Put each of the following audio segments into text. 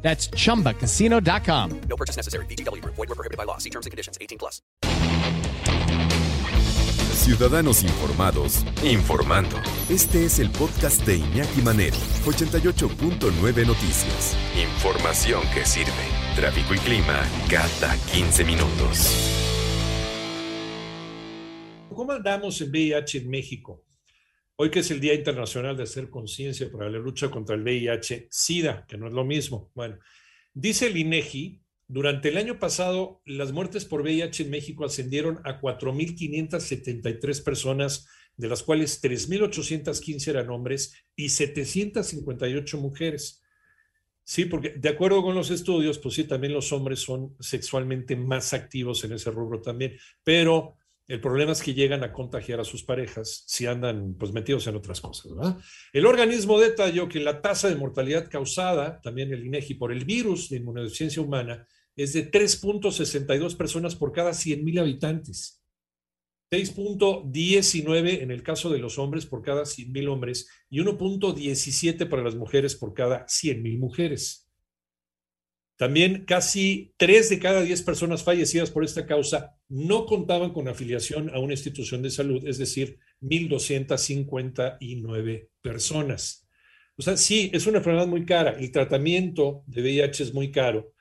That's chumbacasino.com. No purchase necessary. VGW Group. Void where prohibited by law. See terms and conditions. 18+. Ciudadanos informados, informando. Este es el podcast de Iñaki Manero, 88.9 Noticias. Información que sirve. Tráfico y clima cada 15 minutos. ¿Cómo andamos en VIH en México? Hoy que es el Día Internacional de Hacer Conciencia para la Lucha contra el VIH-Sida, que no es lo mismo. Bueno, dice el INEGI, durante el año pasado, las muertes por VIH en México ascendieron a 4.573 personas, de las cuales 3.815 eran hombres y 758 mujeres. Sí, porque de acuerdo con los estudios, pues sí, también los hombres son sexualmente más activos en ese rubro también, pero... el problema es que llegan a contagiar a sus parejas si andan pues metidos en otras cosas, ¿verdad? El organismo detalló que la tasa de mortalidad causada, también el INEGI, por el virus de inmunodeficiencia humana es de 3.62 personas por cada 100,000 habitantes. 6.19 en el caso de los hombres por cada 100,000 hombres y 1.17 para las mujeres por cada 100,000 mujeres. También casi 3 de cada 10 personas fallecidas por esta causa no contaban con afiliación a una institución de salud, es decir, 1,259 personas. O sea, sí, es una enfermedad muy cara. El tratamiento de VIH es muy caro.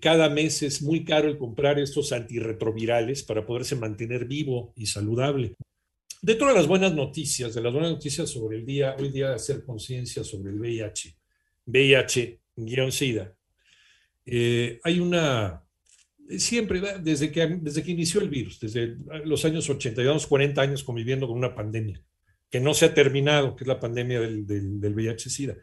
Cada mes es muy caro el comprar estos antirretrovirales para poderse mantener vivo y saludable. Dentro de las buenas noticias, sobre el día, hoy día de hacer conciencia sobre el VIH, VIH-Sida, hay una, siempre, desde que inició el virus, desde los años 80, llevamos 40 años conviviendo con una pandemia que no se ha terminado, que es la pandemia del VIH-Sida.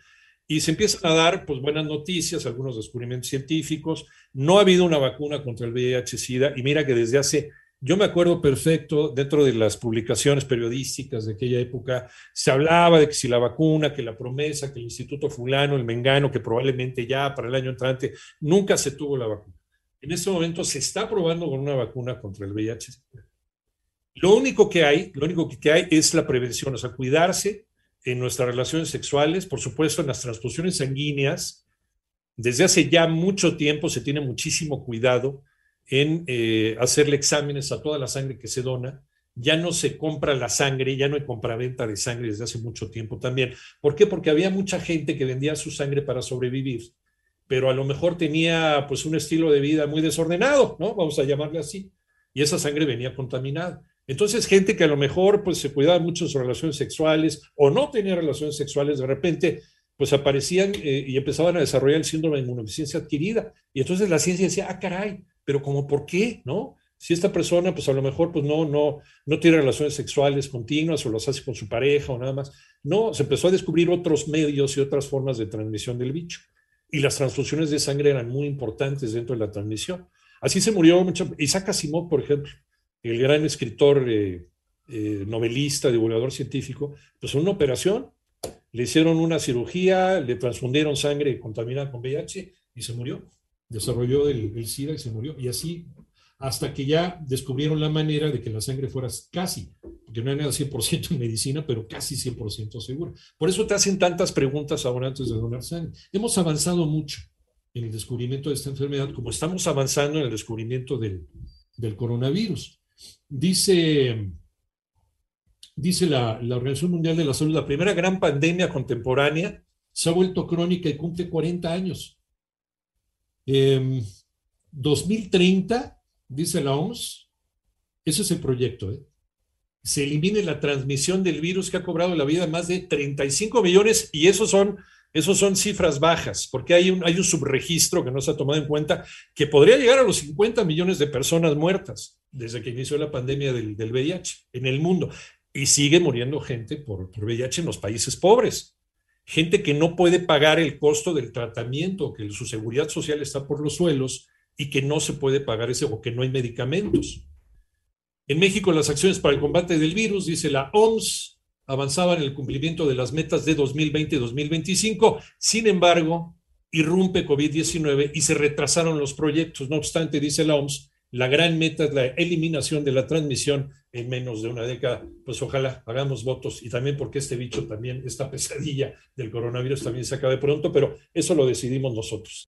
Y se empiezan a dar pues, buenas noticias, algunos descubrimientos científicos. No ha habido una vacuna contra el VIH-Sida y mira que desde hace, yo me acuerdo perfecto, dentro de las publicaciones periodísticas de aquella época, se hablaba de que si la vacuna, que la promesa, que el Instituto Fulano, el Mengano, que probablemente ya para el año entrante, nunca se tuvo la vacuna. En este momento se está probando con una vacuna contra el VIH. Lo único que hay es la prevención, o sea, cuidarse en nuestras relaciones sexuales, por supuesto en las transfusiones sanguíneas. Desde hace ya mucho tiempo se tiene muchísimo cuidado en hacerle exámenes a toda la sangre que se dona. Ya no se compra la sangre, ya no hay compraventa de sangre desde hace mucho tiempo también. ¿Por qué? Porque había mucha gente que vendía su sangre para sobrevivir, pero a lo mejor tenía pues un estilo de vida muy desordenado, ¿no? Vamos a llamarle así. Y esa sangre venía contaminada. Entonces, gente que a lo mejor pues se cuidaba mucho de sus relaciones sexuales o no tenía relaciones sexuales, de repente... pues aparecían y empezaban a desarrollar el síndrome de inmunodeficiencia adquirida. Y entonces la ciencia decía, ah, caray, pero como ¿por qué? ¿No? Si esta persona, pues a lo mejor pues no tiene relaciones sexuales continuas o las hace con su pareja o nada más. No, se empezó a descubrir otros medios y otras formas de transmisión del bicho. Y las transfusiones de sangre eran muy importantes dentro de la transmisión. Así se murió mucho. Isaac Asimov, por ejemplo, el gran escritor, novelista, divulgador científico, pues una operación. Le hicieron una cirugía, le transfundieron sangre contaminada con VIH y se murió. Desarrolló el SIDA y se murió. Y así, hasta que ya descubrieron la manera de que la sangre fuera casi, porque no era nada 100% en medicina, pero casi 100% segura. Por eso te hacen tantas preguntas ahora antes de donar sangre. Hemos avanzado mucho en el descubrimiento de esta enfermedad, como estamos avanzando en el descubrimiento del coronavirus. Dice la Organización Mundial de la Salud, la primera gran pandemia contemporánea se ha vuelto crónica y cumple 40 años. 2030, dice la OMS, ese es el proyecto, se elimine la transmisión del virus que ha cobrado la vida más de 35 millones y esos son cifras bajas, porque hay un subregistro que no se ha tomado en cuenta que podría llegar a los 50 millones de personas muertas desde que inició la pandemia del VIH en el mundo. Y sigue muriendo gente por VIH en los países pobres. Gente que no puede pagar el costo del tratamiento, que su seguridad social está por los suelos y que no se puede pagar ese, o que no hay medicamentos. En México, las acciones para el combate del virus, dice la OMS, avanzaban en el cumplimiento de las metas de 2020 y 2025. Sin embargo, irrumpe COVID-19 y se retrasaron los proyectos. No obstante, dice la OMS, la gran meta es la eliminación de la transmisión en menos de una década. Pues ojalá hagamos votos, y también porque este bicho, también esta pesadilla del coronavirus, también se acabe pronto, pero eso lo decidimos nosotros.